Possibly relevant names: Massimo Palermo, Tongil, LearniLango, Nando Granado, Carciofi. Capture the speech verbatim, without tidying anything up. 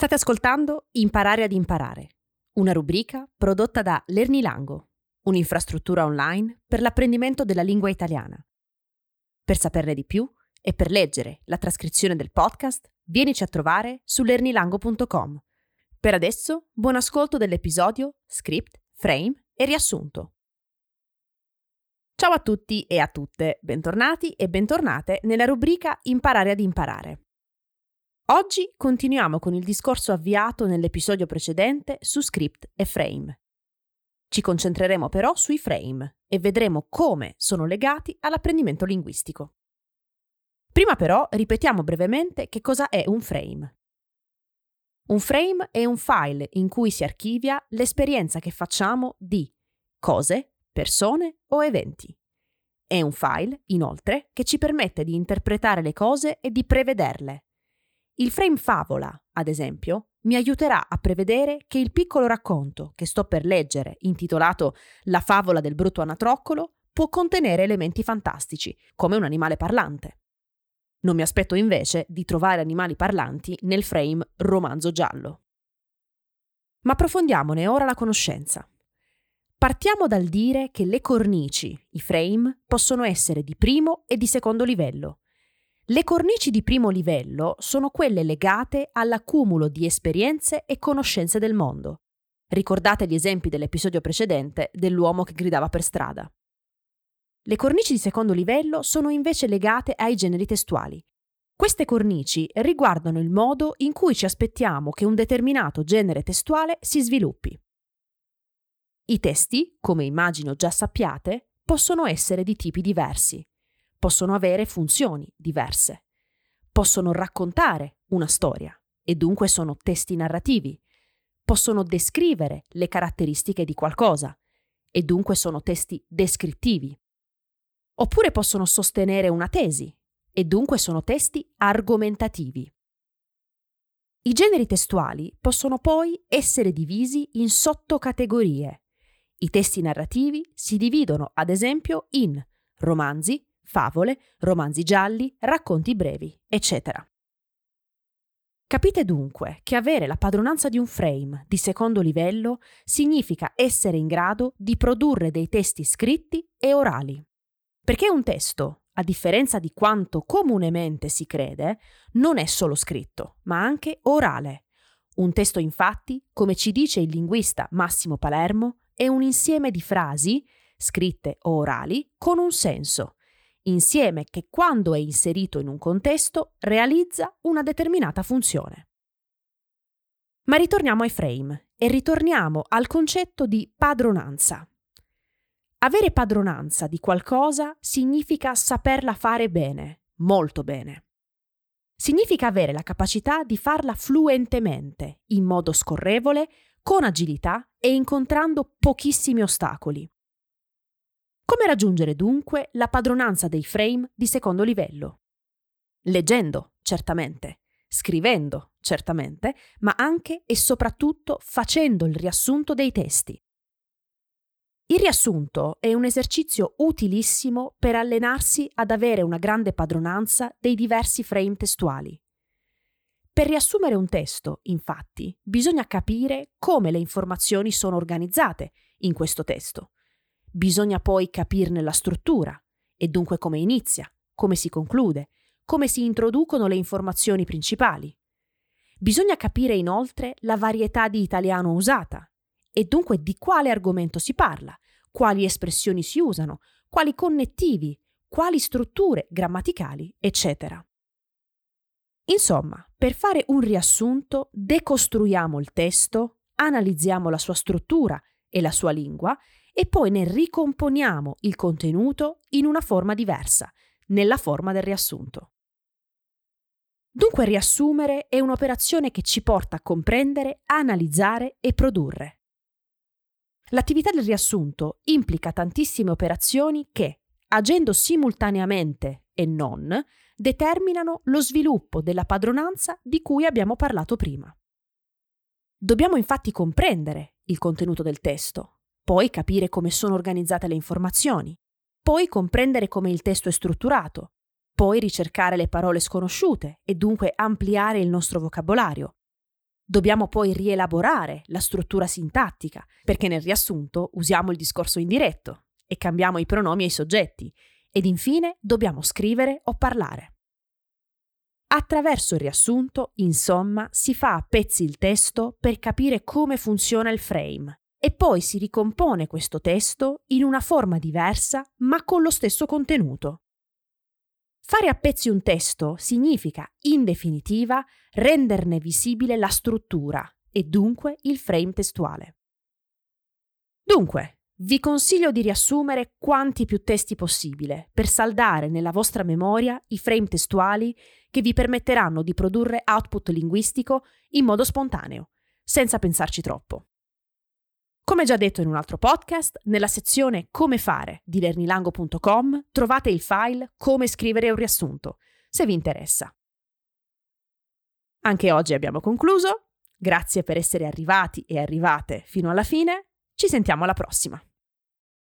State ascoltando Imparare ad imparare, una rubrica prodotta da LearniLango, un'infrastruttura online per l'apprendimento della lingua italiana. Per saperne di più e per leggere la trascrizione del podcast, vienici a trovare su learnilango punto com. Per adesso, buon ascolto dell'episodio, script, frame e riassunto. Ciao a tutti e a tutte, bentornati e bentornate nella rubrica Imparare ad imparare. Oggi continuiamo con il discorso avviato nell'episodio precedente su script e frame. Ci concentreremo però sui frame e vedremo come sono legati all'apprendimento linguistico. Prima però ripetiamo brevemente che cosa è un frame. Un frame è un file in cui si archivia l'esperienza che facciamo di cose, persone o eventi. È un file, inoltre, che ci permette di interpretare le cose e di prevederle. Il frame favola, ad esempio, mi aiuterà a prevedere che il piccolo racconto che sto per leggere, intitolato La favola del brutto anatroccolo, può contenere elementi fantastici, come un animale parlante. Non mi aspetto invece di trovare animali parlanti nel frame romanzo giallo. Ma approfondiamone ora la conoscenza. Partiamo dal dire che le cornici, i frame, possono essere di primo e di secondo livello. Le cornici di primo livello sono quelle legate all'accumulo di esperienze e conoscenze del mondo. Ricordate gli esempi dell'episodio precedente dell'uomo che gridava per strada. Le cornici di secondo livello sono invece legate ai generi testuali. Queste cornici riguardano il modo in cui ci aspettiamo che un determinato genere testuale si sviluppi. I testi, come immagino già sappiate, possono essere di tipi diversi. Possono avere funzioni diverse, possono raccontare una storia e dunque sono testi narrativi, possono descrivere le caratteristiche di qualcosa e dunque sono testi descrittivi, oppure possono sostenere una tesi e dunque sono testi argomentativi. I generi testuali possono poi essere divisi in sottocategorie. I testi narrativi si dividono ad esempio in romanzi, favole, romanzi gialli, racconti brevi, eccetera. Capite dunque che avere la padronanza di un frame di secondo livello significa essere in grado di produrre dei testi scritti e orali. Perché un testo, a differenza di quanto comunemente si crede, non è solo scritto, ma anche orale. Un testo, infatti, come ci dice il linguista Massimo Palermo, è un insieme di frasi, scritte o orali, con un senso. Insieme che quando è inserito in un contesto realizza una determinata funzione. Ma ritorniamo ai frame e ritorniamo al concetto di padronanza. Avere padronanza di qualcosa significa saperla fare bene, molto bene. Significa avere la capacità di farla fluentemente, in modo scorrevole, con agilità e incontrando pochissimi ostacoli. Come raggiungere dunque la padronanza dei frame di secondo livello? Leggendo, certamente, scrivendo, certamente, ma anche e soprattutto facendo il riassunto dei testi. Il riassunto è un esercizio utilissimo per allenarsi ad avere una grande padronanza dei diversi frame testuali. Per riassumere un testo, infatti, bisogna capire come le informazioni sono organizzate in questo testo. Bisogna poi capirne la struttura, e dunque come inizia, come si conclude, come si introducono le informazioni principali. Bisogna capire inoltre la varietà di italiano usata, e dunque di quale argomento si parla, quali espressioni si usano, quali connettivi, quali strutture grammaticali, eccetera. Insomma, per fare un riassunto, decostruiamo il testo, analizziamo la sua struttura e la sua lingua, e poi ne ricomponiamo il contenuto in una forma diversa, nella forma del riassunto. Dunque riassumere è un'operazione che ci porta a comprendere, analizzare e produrre. L'attività del riassunto implica tantissime operazioni che, agendo simultaneamente e non, determinano lo sviluppo della padronanza di cui abbiamo parlato prima. Dobbiamo infatti comprendere il contenuto del testo, poi capire come sono organizzate le informazioni, poi comprendere come il testo è strutturato, poi ricercare le parole sconosciute e dunque ampliare il nostro vocabolario, Dobbiamo poi rielaborare la struttura sintattica, perché nel riassunto usiamo il discorso indiretto e cambiamo i pronomi ai soggetti, ed infine dobbiamo scrivere o parlare. Attraverso il riassunto, insomma, si fa a pezzi il testo per capire come funziona il frame e poi si ricompone questo testo in una forma diversa ma con lo stesso contenuto. Fare a pezzi un testo significa, in definitiva, renderne visibile la struttura e dunque il frame testuale. Dunque, vi consiglio di riassumere quanti più testi possibile per saldare nella vostra memoria i frame testuali che vi permetteranno di produrre output linguistico in modo spontaneo, senza pensarci troppo. Come già detto in un altro podcast, nella sezione Come fare di learnilango punto com trovate il file Come scrivere un riassunto, se vi interessa. Anche oggi abbiamo concluso. Grazie per essere arrivati e arrivate fino alla fine. Ci sentiamo alla prossima.